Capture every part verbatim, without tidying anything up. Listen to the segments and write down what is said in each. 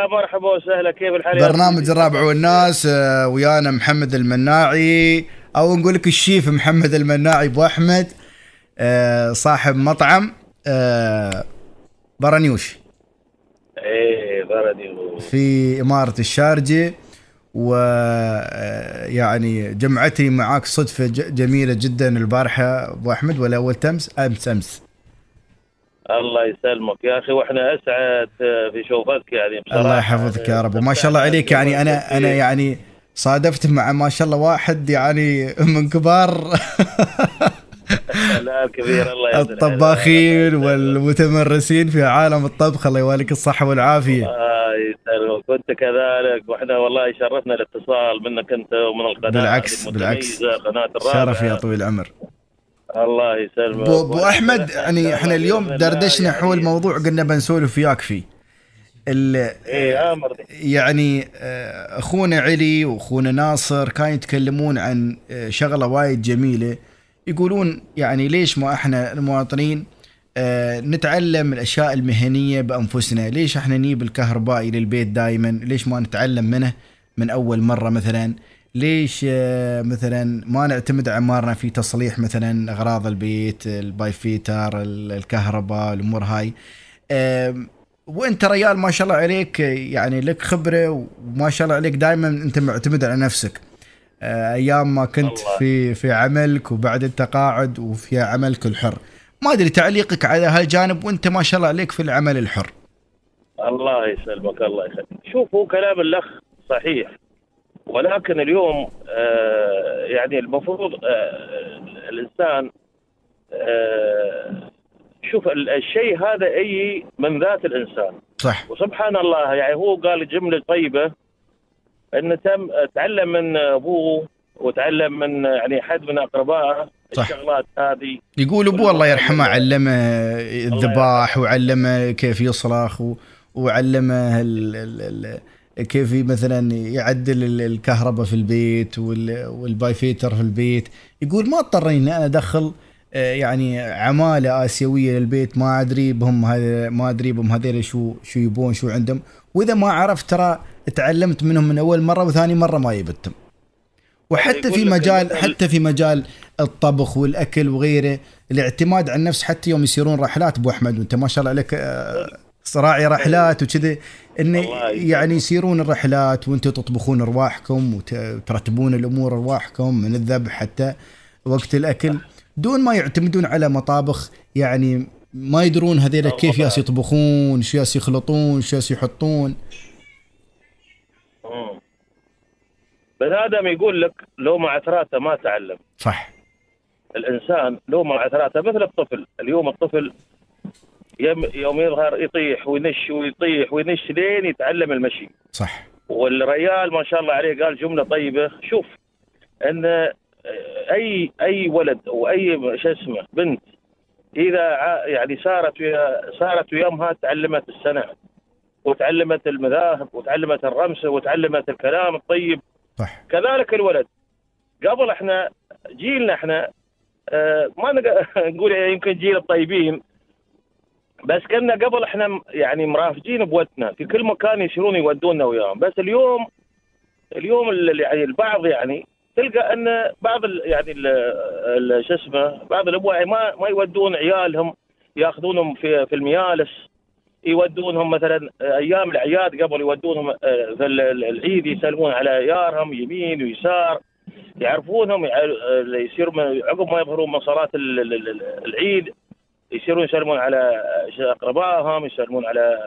يا مرحبا وسهلا، كيف الحال؟ برنامج الرابع والناس، ويانا محمد المناعي، او نقول لك الشيف محمد المناعي ابو احمد، صاحب مطعم برانيوشي ايه برانيوشي في اماره الشارجة. ويعني جمعتي معاك صدفه جميله جدا البارحه ابو احمد، ولا اول تمس امس امس الله يسلمك يا اخي، واحنا اسعد بشوفتك يعني بصراحه. الله يحفظك يا رب، وما شاء الله عليك. يعني انا انا يعني صادفت مع ما شاء الله واحد يعني من كبار لا كبير الله يسلمك الطباخين والمتمرسين في عالم الطبخ، الله يواليك الصحه والعافيه. الله يسلمك، وانت كذلك، واحنا والله شرفنا الاتصال منك انت ومن القناه. بالعكس بالعكس، قناه الرابعه، شرف يا طويل العمر. الله يسلمك بو, بو احمد. يعني احنا اليوم دردشنا حول موضوع قلنا بنسولف وياك فيه. يعني اخونا علي واخونا ناصر كانوا يتكلمون عن شغله وايد جميله، يقولون يعني ليش ما احنا المواطنين نتعلم الاشياء المهنيه بانفسنا؟ ليش احنا نجيب الكهربائي للبيت دائما؟ ليش ما نتعلم منه من اول مره مثلا؟ ليش مثلا ما نعتمد عمارنا في تصليح مثلا اغراض البيت، البايفيتر، الكهرباء، الامور هاي؟ وانت ريال ما شاء الله عليك، يعني لك خبره وما شاء الله عليك، دائما انت معتمد على نفسك. ايام ما كنت في في عملك وبعد التقاعد وفي عملك الحر، ما ادري تعليقك على هالجانب، وانت ما شاء الله عليك في العمل الحر. الله يسلمك الله يخليك. شوفوا كلام الاخ صحيح، ولكن اليوم آه يعني المفروض آه الإنسان آه شوف الشيء هذا أي من ذات الإنسان، صح. وسبحان الله، يعني هو قال جملة طيبة، أن تم تعلم من أبوه وتعلم من يعني حد من أقربائه الشغلات هذه. يقول أبوه الله يرحمه علمه الذباح، وعلمه كيف يصرخ، وعلمه ال ال ال كيف مثلا يعدل الكهرباء في البيت والبايفيتر في البيت. يقول ما اضطرني ان انا ادخل يعني عماله اسيويه للبيت، ما ادري بهم هذا، ما ادري بهم هذول شو شو يبون، شو عندهم، واذا ما عرفت ترى تعلمت منهم من اول مره وثاني مره ما يبتم. وحتى في مجال حتى في مجال الطبخ والاكل وغيره، الاعتماد على النفس. حتى يوم يسيرون رحلات ابو احمد، وانت ما شاء الله عليك صراعي رحلات وكذا، إن يعني يسيرون الرحلات وانتم تطبخون ارواحكم وترتبون الامور ارواحكم من الذبح حتى وقت الاكل، دون ما يعتمدون على مطابخ يعني ما يدرون هذول كيف ياس يطبخون، شو ياس يخلطون، شو ياس يحطون. امم بالآدم يقول لك لو مع عثراته ما تعلم، صح. الانسان لو مع عثراته مثل الطفل. اليوم الطفل يوم يظهر يطيح وينش ويطيح وينش لين يتعلم المشي، صح. والريال ما شاء الله عليه قال جملة طيبة. شوف أن أي أي ولد وأي شو اسمه بنت إذا يعني صارت ويا صارت ويامها تعلمت السنة وتعلمت المذاهب وتعلمت الرمس وتعلمت الكلام الطيب، صح. كذلك الولد. قبل إحنا جيلنا إحنا آه ما نقول يمكن جيل الطيبين، بس كنا قبل احنا يعني مرافقين بوتنا في كل مكان، يشيلون يودونا وياهم. بس اليوم اليوم يعني البعض يعني تلقى ان بعض ال يعني ال شو اسمه بعض الابواب ما ما يودون عيالهم، ياخذونهم في في الميالس، يودونهم مثلا ايام الاعياد قبل يودونهم في العيد، يسلمون على عيارهم يمين ويسار، يعرفونهم يصير عقب ما يظهرون من صلاه العيد يصيرون يسلمون على أقربائهم، يسلمون على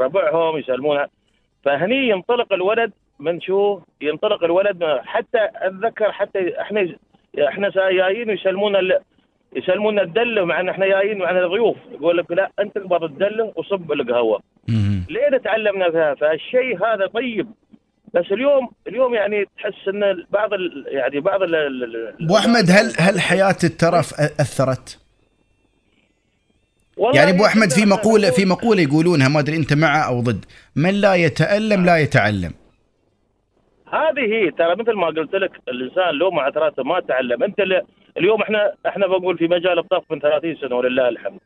ربعهم، يسلمون. فهني ينطلق الولد من شو ينطلق الولد حتى أتذكر حتى إحنا إحنا جايين يسلمون ال... يسلمون الدلة، مع إن إحنا جايين معنا ضيوف، يقول لك لا أنت اقبض الدلة وصب القهوة. ليه تعلمنا فيها؟ فالشيء هذا طيب. بس اليوم اليوم يعني تحس إن بعض ال... يعني بعض ال... أبو أحمد، هل هل حياة الترف أثرت؟ يعني ابو احمد في مقوله في مقوله يقولونها، ما ادري انت مع او ضد، من لا يتالم لا يتعلم. هذه ترى مثل ما قلت لك، الانسان لو مع تراثه ما تعلم. انت اليوم احنا احنا بنقول في مجال الطبخ من ثلاثين سنه ولله الحمد،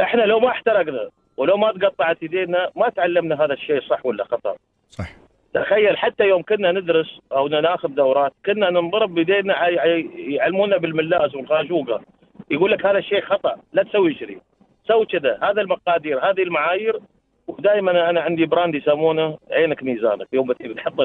احنا لو ما احترقنا ولو ما تقطعت ايدينا ما تعلمنا هذا الشيء صح ولا خطأ. صح. تخيل حتى يوم كنا ندرس او ناخذ دورات كنا ننضرب بايدينا، يعلمونا بالملاز والخازوقه، يقول لك هذا الشيء خطأ، لا تسوي شيء، سوي كذا، هذا المقادير، هذه المعايير. ودائما انا عندي براند يسمونه عينك ميزانك، يوم تبي تحط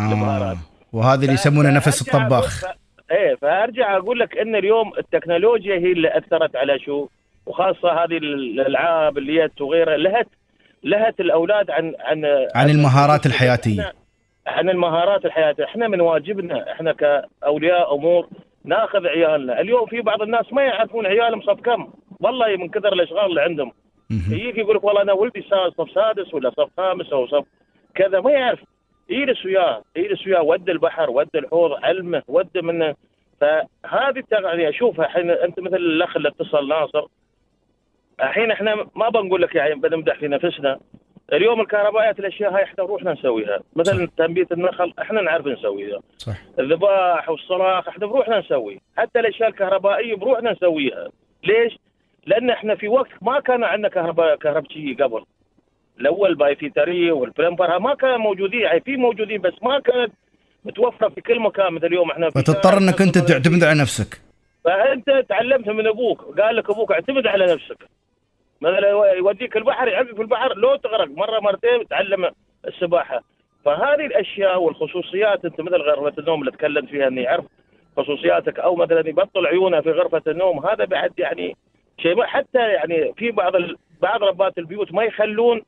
البهارات، وهذا اللي يسمونه نفس الطباخ. ايه، فارجع اقول لك ان اليوم التكنولوجيا هي اللي اثرت على شو، وخاصه هذه الالعاب اليد وغيرها، لهت لهت الاولاد عن عن عن, عن المهارات الحياتيه، عن المهارات الحياتيه. احنا من واجبنا احنا كاولياء امور ناخذ عيالنا. اليوم في بعض الناس ما يعرفون عيالهم صف كم، والله من كثر الاشغال اللي عندهم. يجيك يقول لك والله انا ولدي صف سادس ولا صف خامس او صف كذا، ما يعرف. يجلس وياه يجلس وياه ود البحر، ود الحوض، علمه، ود منه. فهذه التغذيه اشوفها حين انت مثل الاخ اللي اتصل ناصر الحين، احنا ما بنقول لك يعني بنمدح في نفسنا. اليوم الكهربائيات الاشياء هاي احنا نروحنا نسويها، مثلا تنبيت النخل احنا نعرف نسويها، صح. الذباح والصراخ احنا بروحنا نسوي، حتى الاشياء الكهربائيه بروحنا نسويها. ليش؟ لان احنا في وقت ما كان عندنا كهرباء كهربائيه قبل. الاول بايفيتاريه والبلمبر ما كانوا موجودين، في موجودين بس ما كانت متوفره في كل مكان مثل اليوم. احنا فتضطر انك انت تعتمد على نفسك، فانت تعلمت من ابوك، قال لك ابوك اعتمد على نفسك، مثلا يوديك البحر يعرفك في البحر، لو تغرق مره مرتين تعلم السباحه. فهذه الاشياء والخصوصيات، انت مثل غرفه النوم اللي تكلمت فيها، اني يعرف خصوصياتك، او مثلا يبطل عيونه في غرفه النوم، هذا بعد يعني شيء. حتى يعني في بعض بعض ربات البيوت ما يخلون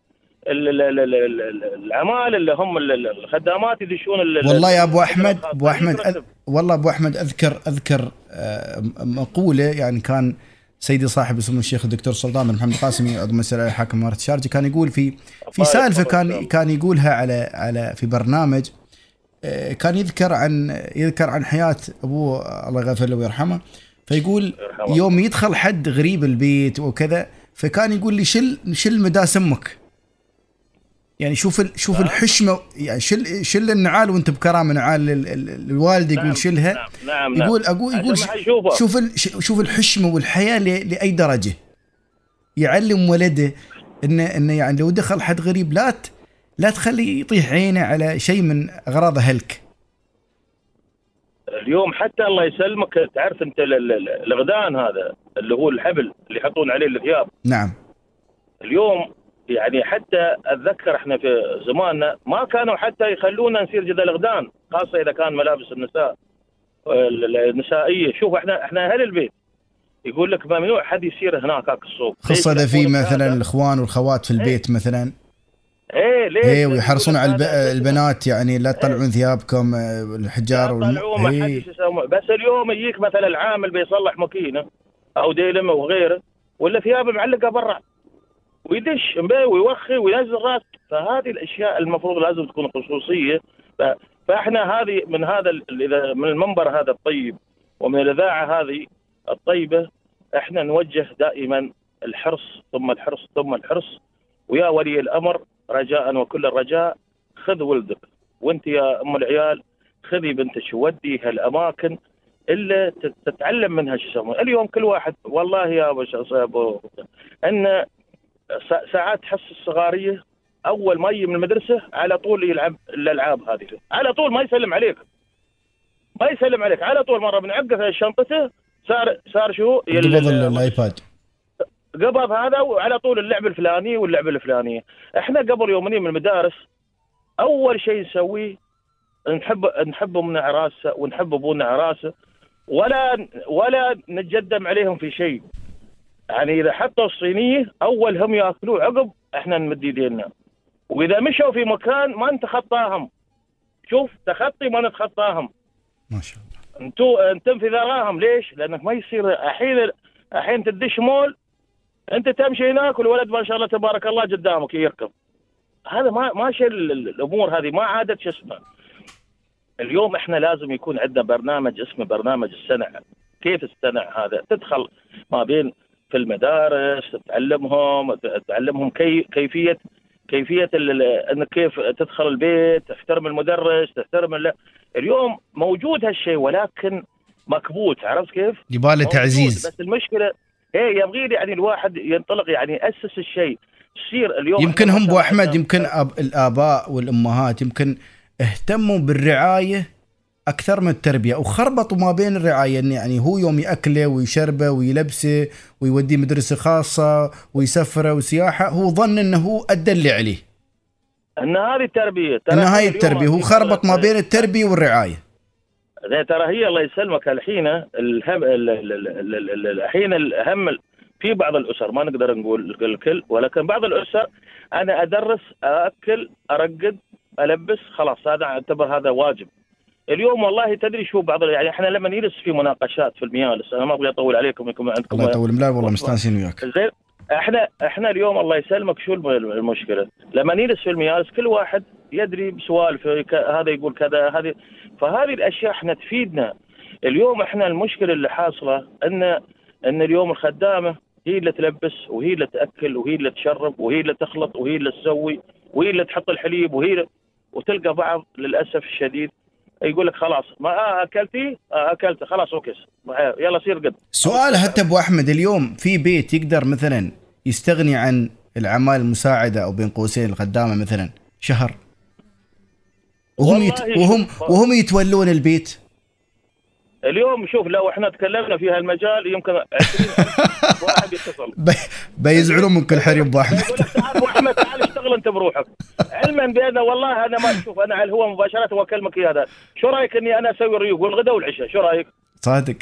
العمال اللي هم الخدامات يدشون. والله يا ابو احمد ابو احمد والله ابو احمد اذكر اذكر مقوله يعني كان سيدي صاحب سمو الشيخ الدكتور سلطان بن محمد القاسمي عضو مجلس حاكم اماره الشارجه كان يقول في في سالفه كان كان يقولها على على في برنامج، كان يذكر عن يذكر عن حياه ابوه الله يغفر له ويرحمه. فيقول يوم يدخل حد غريب البيت وكذا، فكان يقول لي شل شل مدى سمك، يعني شوف شوف الحشمه، يعني شل شل النعال وانت بكرامه، نعال الوالد يقول شلها. نعم نعم نعم يقول اقول يقول شوف شوف الحشمه والحياه لاي درجه. يعلم ولده انه انه يعني لو دخل حد غريب لا لا تخلي يطيح عينه على شيء من اغراض هلك. اليوم حتى الله يسلمك، تعرف انت الغدان هذا اللي هو الحبل اللي يحطون عليه الثياب. نعم. اليوم يعني حتى اتذكر احنا في زماننا ما كانوا حتى يخلونا نسير جدل غدان، خاصه اذا كان ملابس النساء النسائيه. شوف احنا احنا اهل البيت يقول لك ممنوع حد يسير هناك هاك الصوب، خاصه اذا في مثلا الاخوان والخوات في البيت. ايه مثلا ايه ليه ايه ويحرصون على الب... البنات، يعني لا تطلعون ايه ثيابكم الحجار والم... ايه بس اليوم يجيك مثلا العامل بيصلح ماكينه او ديلمه وغيره، ولا ثيابه معلقه برا ويدش مباي ويوخي وينزل راسه. فهذه الاشياء المفروض لازم تكون خصوصيه. فاحنا هذه من هذا من المنبر هذا الطيب ومن الاذاعه هذه الطيبه احنا نوجه دائما الحرص ثم الحرص ثم الحرص. ويا ولي الامر رجاء وكل الرجاء، خذ ولدك، وانت يا ام العيال خذي بنتك وودي هالاماكن الا تتعلم منها شو يسمون. اليوم كل واحد والله يا ابو شباب ان ساعات حس الصغاريه اول ما يجي من المدرسه على طول يلعب الالعاب هذه، على طول ما يسلم عليك ما يسلم عليك على طول. مره بنعقف شنطته صار صار شو قبض الايباد، قبض هذا وعلى طول اللعب الفلاني واللعب الفلانيه. احنا قبل يومين من المدارس اول شيء نسويه نحب نحب من عراسه ونحب ابونا عراسه، ولا ولا نتجدم عليهم في شيء. يعني إذا حطوا الصينية أول هم يأكلوه، عقب إحنا نمد يدينا. وإذا مشوا في مكان ما نتخطاهم، شوف تخطي ما نتخطاهم، ما شاء الله أنتوا أنتم في ذراهم. ليش؟ لأنك ما يصير أحين أحين تدش مول أنت تمشي هناك والولد ما شاء الله تبارك الله قدامك يركب. هذا ما ماشي الأمور هذه ما عادت شو اسمه. اليوم إحنا لازم يكون عندنا برنامج اسمه برنامج السنع. كيف السنع هذا؟ تدخل ما بين في المدارس، تعلمهم تعلمهم كي كيفيه كيفيه انك كيف تدخل البيت، تحترم المدرس، تحترم ال... اليوم موجود هالشيء ولكن مكبوت، عرفت كيف؟ يباله تعزيز. بس المشكله ايه يبغي يعني الواحد ينطلق يعني ياسس الشيء، تصير اليوم. يمكن هم ابو احمد يمكن أب... الاباء والامهات يمكن اهتموا بالرعايه اكثر من التربيه، وخربطوا ما بين الرعايه، يعني هو يوم ياكله ويشربه ويلبسه ويوديه مدرسه خاصه ويسفره وسياحه، هو ظن انه هو ادى اللي عليه، ان هذه التربيه، ان هاي التربيه. هو خربط ما بين التربيه والرعايه. ترى هي الله يسلمك الحين الهم الحين الهم في بعض الاسر، ما نقدر نقول الكل، ولكن بعض الاسر انا ادرس، اكل، ارقد، البس، خلاص هذا اعتبر هذا واجب. اليوم والله تدري شو بعض، يعني احنا لما نجلس في مناقشات في المجالس، انا ما ابغى اطول عليكم يكون عندكم، الله يطول بالعمر، والله مستانسين وياك. زين احنا احنا اليوم الله يسلمك شو المشكله؟ لما نجلس في المجالس كل واحد يدري بسوالف، هذا يقول كذا، هذه فهذه الاشياء احنا تفيدنا. اليوم احنا المشكله اللي حاصله ان ان اليوم الخدامه هي اللي تلبس وهي اللي تاكل وهي اللي تشرب وهي اللي تخلط وهي اللي تسوي وهي اللي تحط الحليب وهي، وتلقى بعض للاسف الشديد يقول لك خلاص ما اكلتي اكلت خلاص اوكي يلا سير قد. سؤال حتى ابو احمد، اليوم في بيت يقدر مثلا يستغني عن العمال المساعده او بين قوسين الخدامه مثلا شهر، وهم يت... وهم وهم يتولون البيت؟ اليوم شوف لو احنا تكلمنا في هالمجال يمكن عشرين ألف واحد يتصل بيزعلون من كل حريم ابو احمد. يقول لك تعال ابو احمد تعال اشتغل انت بروحك، علما بان والله انا ما اشوف، انا على الهواء مباشره واكلمك هذا، شو رايك اني انا اسوي ريوق والغداء والعشاء، شو رايك؟ صادق.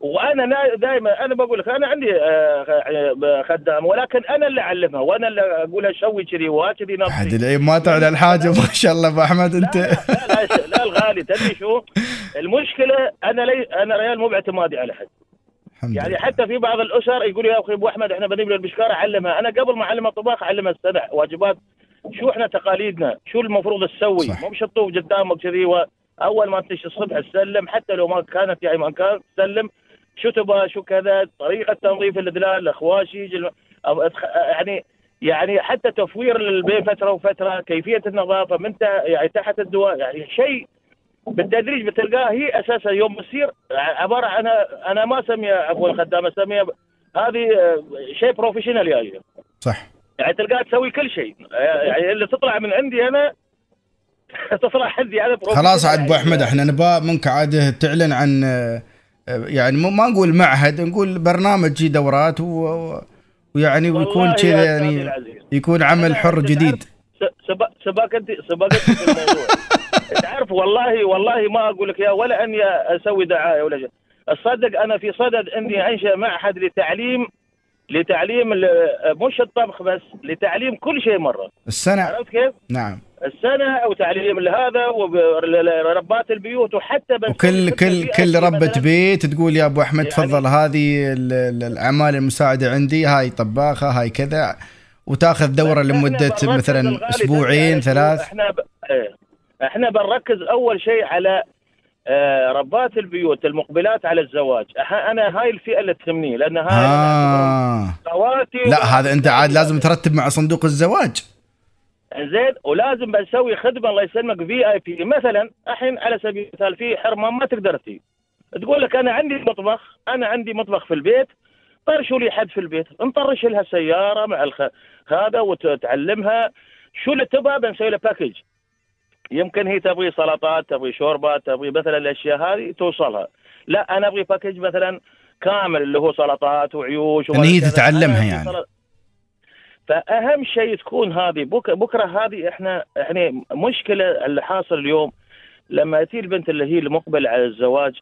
وانا دائما انا بقول لك انا عندي خدام، ولكن انا اللي اعلمها وانا اللي اقولها سوي كذي وكذي نفسي. عاد العيب ما تعود على الحاجه ما شاء الله ابو احمد انت. لا لا, لا, لا الغالي تدري شو؟ المشكله انا لي انا ريال مو باعتمادي على حد. يعني لله. حتى في بعض الاسر يقول يا اخي ابو احمد احنا بنبني البشكاره علمها، انا قبل ما اعلم الطباخ اعلمها السبع واجبات، شو احنا تقاليدنا، شو المفروض تسوي، مو مش تطوف قدامك كذي، اول ما تمشي الصبح تسلم، حتى لو ما كانت يعني ما كانت تسلم شو تبغى شو كذا، طريقه تنظيف الدلال، الخواشيج، يعني يعني حتى تفوير البيت فتره وفتره، كيفيه النظافه من يعني تحت الدواء، يعني شيء بالتدريج بتلقاه هي اساسا يوم بتصير عباره عن انا انا ما اسميها عفوا الخدامه، اسميها هذه شيء بروفيشنال يعني. صح. يعني تلقاها تسوي كل شيء، يعني اللي تطلع من عندي انا تطلع عندي انا بروفيشنال. خلاص عاد ابو احمد احنا نبغى منك عاده تعلن عن يعني ما نقول معهد، نقول برنامج دورات و... ويعني ويكون كذا يعني يكون عمل حر جديد. سباكتي سباكتي في الموضوع. تعرف والله والله ما اقول لك يا ولا اني اسوي دعايه ولا شيء، الصدق انا في صدد اني انشا معهد لتعليم لتعليم مش الطبخ بس، لتعليم كل شيء مره السنه، عرفت كيف؟ نعم السنه او تعليم هذا وربات البيوت، وحتى وكل كل كل ربة بيت تقول يا ابو احمد تفضل يعني هذه الاعمال المساعده عندي، هاي طباخه هاي كذا، وتاخذ دوره لمده مثلا اسبوعين ثلاث. احنا ب... احنا بنركز اول شيء على ربات البيوت المقبلات على الزواج، انا هاي الفئه اللي تهمني، لان هاي آه. خواتي لا و... هذا انت عاد لازم ترتب مع صندوق الزواج. زين ولازم بنسوي خدمه الله يسلمك في اي بي، مثلا الحين على سبيل المثال في حرمه ما تقدر تي تقول لك انا عندي مطبخ، انا عندي مطبخ في البيت، طرشوا لي حد في البيت، نطرش لها سياره مع الخ... هذا وتعلمها شو اللي تبغى، بنسوي لها باكج، يمكن هي تبغي سلطات، تبغي شوربات، تبغي مثلا الاشياء هذه توصلها، لا انا ابغي باكج مثلا كامل اللي هو سلطات وعيوش، ان هي تتعلمها يعني. فاهم شيء تكون هذه بك بكره هذه احنا يعني مشكله اللي حاصل اليوم، لما تجي البنت اللي هي المقبله على الزواج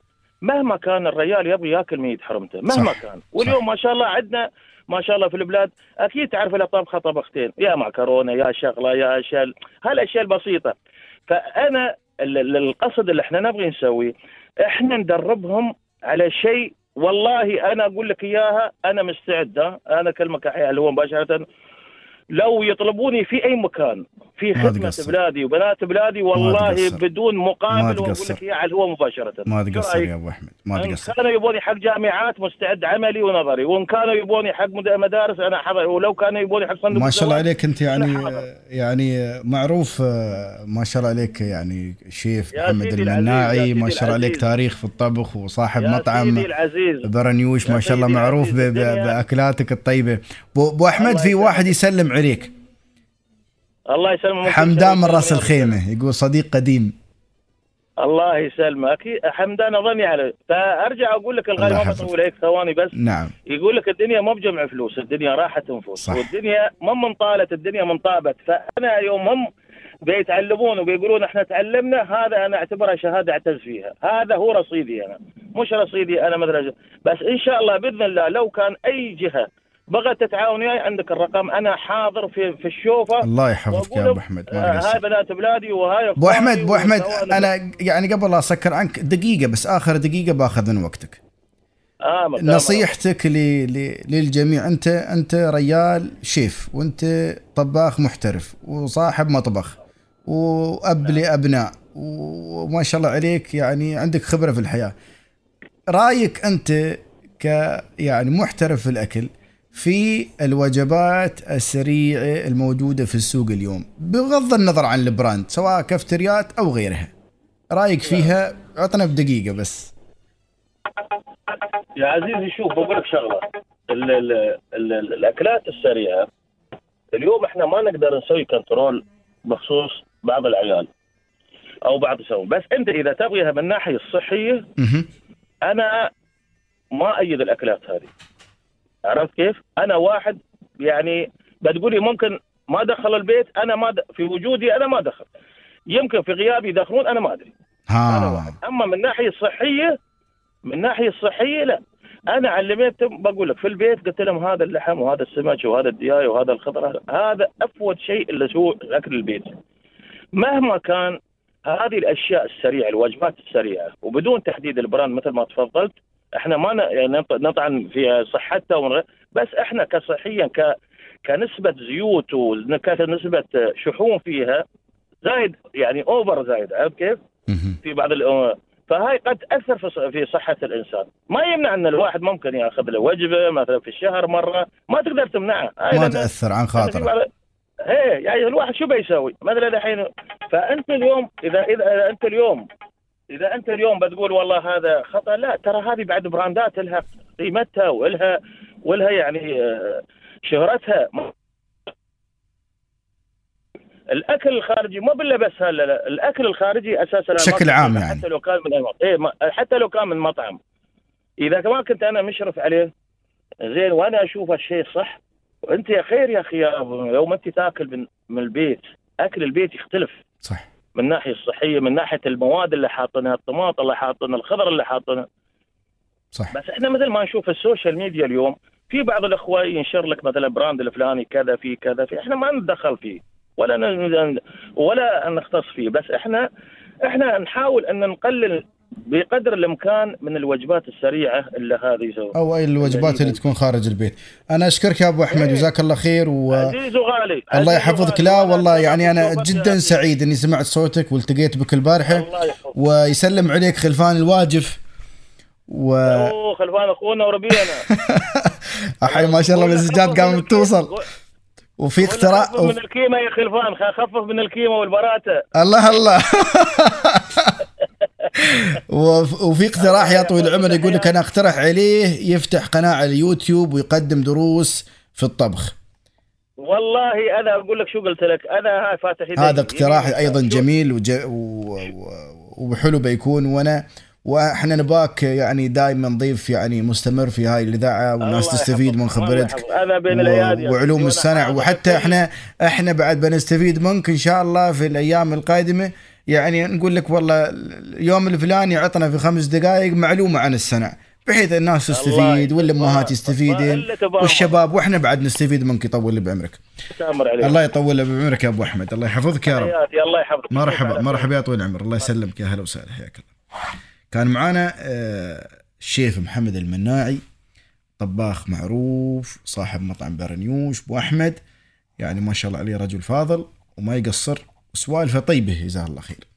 مهما كان الرجال يبغي ياكل من يد حرمته مهما صح. كان واليوم صح. ما شاء الله عندنا ما شاء الله في البلاد اكيد تعرف لها طبخه طبختين، يا معكرونه يا شغله يا شل، هالاشياء البسيطه. فأنا القصد اللي احنا نبغي نسويه احنا ندربهم على شيء، والله أنا أقول لك إياها أنا مستعد، أنا كلمة كحية اللي هو مباشرة لو يطلبوني في أي مكان في خدمة بلادي وبنات بلادي والله بدون مقابل، واقول لك اياها على الهواء مباشرة. ما تقصر يا ابو احمد، ما تقصر. كانوا يبوني حق جامعات مستعد عملي ونظري، وان كانوا يبوني حق مدارس انا حاضر، ولو كانوا يبوني حق صندوق. ما شاء الله عليك انت يعني يعني معروف ما شاء الله عليك، يعني شيف محمد المناعي ما شاء الله عليك، تاريخ في الطبخ وصاحب مطعم برانيوش ما شاء الله معروف باكلاتك الطيبه. ابو احمد في واحد يسلم عليك الله يسلمك، حمدان من راس الخيمة يقول صديق قديم الله يسلمك. حمدان اظني على فارجع اقول لك الغالي ما بطول عليك ثواني بس. نعم. يقول لك الدنيا ما بجمع فلوس، الدنيا راحت نفوس، والدنيا ما من طالت الدنيا من طابت. فانا يوم هم بيتعلمون وبيقولون احنا تعلمنا، هذا انا اعتبرها شهاده اعتز فيها، هذا هو رصيدي انا، مش رصيدي انا مثلا. بس ان شاء الله باذن الله لو كان اي جهه بغيت تتعاون وياي عندك الرقم، انا حاضر في في الشوفه. الله يحفظك يا ابو احمد. هاي بنات بلادي وهاي ابو احمد. ابو احمد انا يعني قبل لا اسكر عنك دقيقه بس، اخر دقيقه باخذ من وقتك. آمد نصيحتك آمد. لي لي للجميع، انت انت ريال شيف وانت طباخ محترف وصاحب مطبخ واب لابناء وما شاء الله عليك، يعني عندك خبره في الحياه. رايك انت ك يعني محترف في الاكل في الوجبات السريعة الموجودة في السوق اليوم بغض النظر عن البراند سواء كافتريات أو غيرها، رأيك فيها عطنا بدقيقة بس يا عزيزي. شوف بقول لك شغلة، ال ال ال ال الأكلات السريعة اليوم احنا ما نقدر نسوي كنترول بخصوص بعض العيال أو بعض السوق، بس أنت إذا تبغيها من الناحية الصحية أنا ما أيد الأكلات هذه. عرفت كيف؟ أنا واحد يعني بتقولي ممكن ما دخل البيت، أنا ما د... في وجودي أنا ما دخل، يمكن في غيابي يدخلون أنا ما أدري. ها. أنا واحد. أما من الناحية الصحية، من الناحية الصحية لا، أنا علمتهم بقول لك في البيت قلت لهم هذا اللحم وهذا السمك وهذا الدياي وهذا الخضرة، هذا أفود شيء اللي هو أكل البيت. مهما كان هذه الأشياء السريعة الوجبات السريعة وبدون تحديد البراند مثل ما تفضلت، احنا ما نطعن في صحتها ونغ... بس احنا كصحيا ك... كنسبه زيوت وكنسبه شحوم فيها زايد، يعني اوفر زايد. عرفت كيف؟ في بعض الأم... فهاي قد تاثر في... في صحه الانسان. ما يمنع ان الواحد ممكن ياخذ له وجبه مثلا في الشهر مره، ما تقدر تمنعها، ما تاثر عن خاطره. ايه يعني الواحد شو بيسوي مثلا الحين؟ فانت اليوم اذا اذا انت اليوم إذا أنت اليوم بتقول والله هذا خطأ، لا ترى هذه بعد براندات لها قيمتها ولها ولها يعني شهرتها. الأكل الخارجي مو بالله بس هلا، الأكل الخارجي أساسا بشكل عام يعني حتى لو كان من إيه حتى لو كان من مطعم، إذا كمان كنت أنا مشرف عليه زين وأنا أشوف الشيء صح، وأنت يا خير يا أخي لو ما أنت تاكل من من البيت. أكل البيت يختلف صح من الناحية الصحية، من ناحية المواد اللي حاطينها، الطماطم اللي حاطينها، الخضر اللي حاطينها. صح. بس احنا مثل ما نشوف السوشيال ميديا اليوم في بعض الاخوة ينشر لك مثلا براند الفلاني كذا في كذا في، احنا ما نتدخل فيه ولا ن... ولا نختص فيه، بس احنا احنا نحاول ان نقلل بقدر الامكان من الوجبات السريعه اللي هذه او اي الوجبات اللي تكون خارج البيت. انا اشكرك يا ابو احمد وجزاك الله خير و... عزيز وغالي الله يحفظك. لا والله يعني انا جدا سعيد اني سمعت صوتك والتقيت بك البارحه. ويسلم عليك خلفان الواجف و أوه خلفان اخونا وربينا احي ما شاء الله المسجات قامت توصل. وفي اختراع خفف من الكيمه يا خلفان، خفف من الكيمه والبراته. الله الله وفي اقتراح يا طويل العمر يقول لك انا اقترح عليه يفتح قناه على اليوتيوب ويقدم دروس في الطبخ. والله انا اقول لك شو قلت لك، انا فاتح يدي. هذا اقتراح ايضا جميل وج... و... وحلو بيكون، وانا واحنا نباك يعني دائما نضيف يعني مستمر في هاي الاذاعه والناس تستفيد من خبرتك و... وعلوم الصنع، وحتى احنا احنا بعد بنستفيد منك ان شاء الله في الايام القادمه. يعني نقول لك والله اليوم الفلاني عطنا في خمس دقائق معلومه عن الصنع بحيث الناس تستفيد والامهات يستفيدين والشباب، واحنا بعد نستفيد منك. يطول بعمرك. الله يطول بعمرك يا ابو احمد، الله يحفظك يا رب. الله يحفظك. مرحبا مرحبا يا طويل العمر، الله يسلمك، يا هلا وسهلا حياك الله. كان معانا الشيف محمد المناعي، طباخ معروف، صاحب مطعم برانيوش. ابو احمد يعني ما شاء الله عليه رجل فاضل وما يقصر، وسوالفه طيبه جزاه الله خير.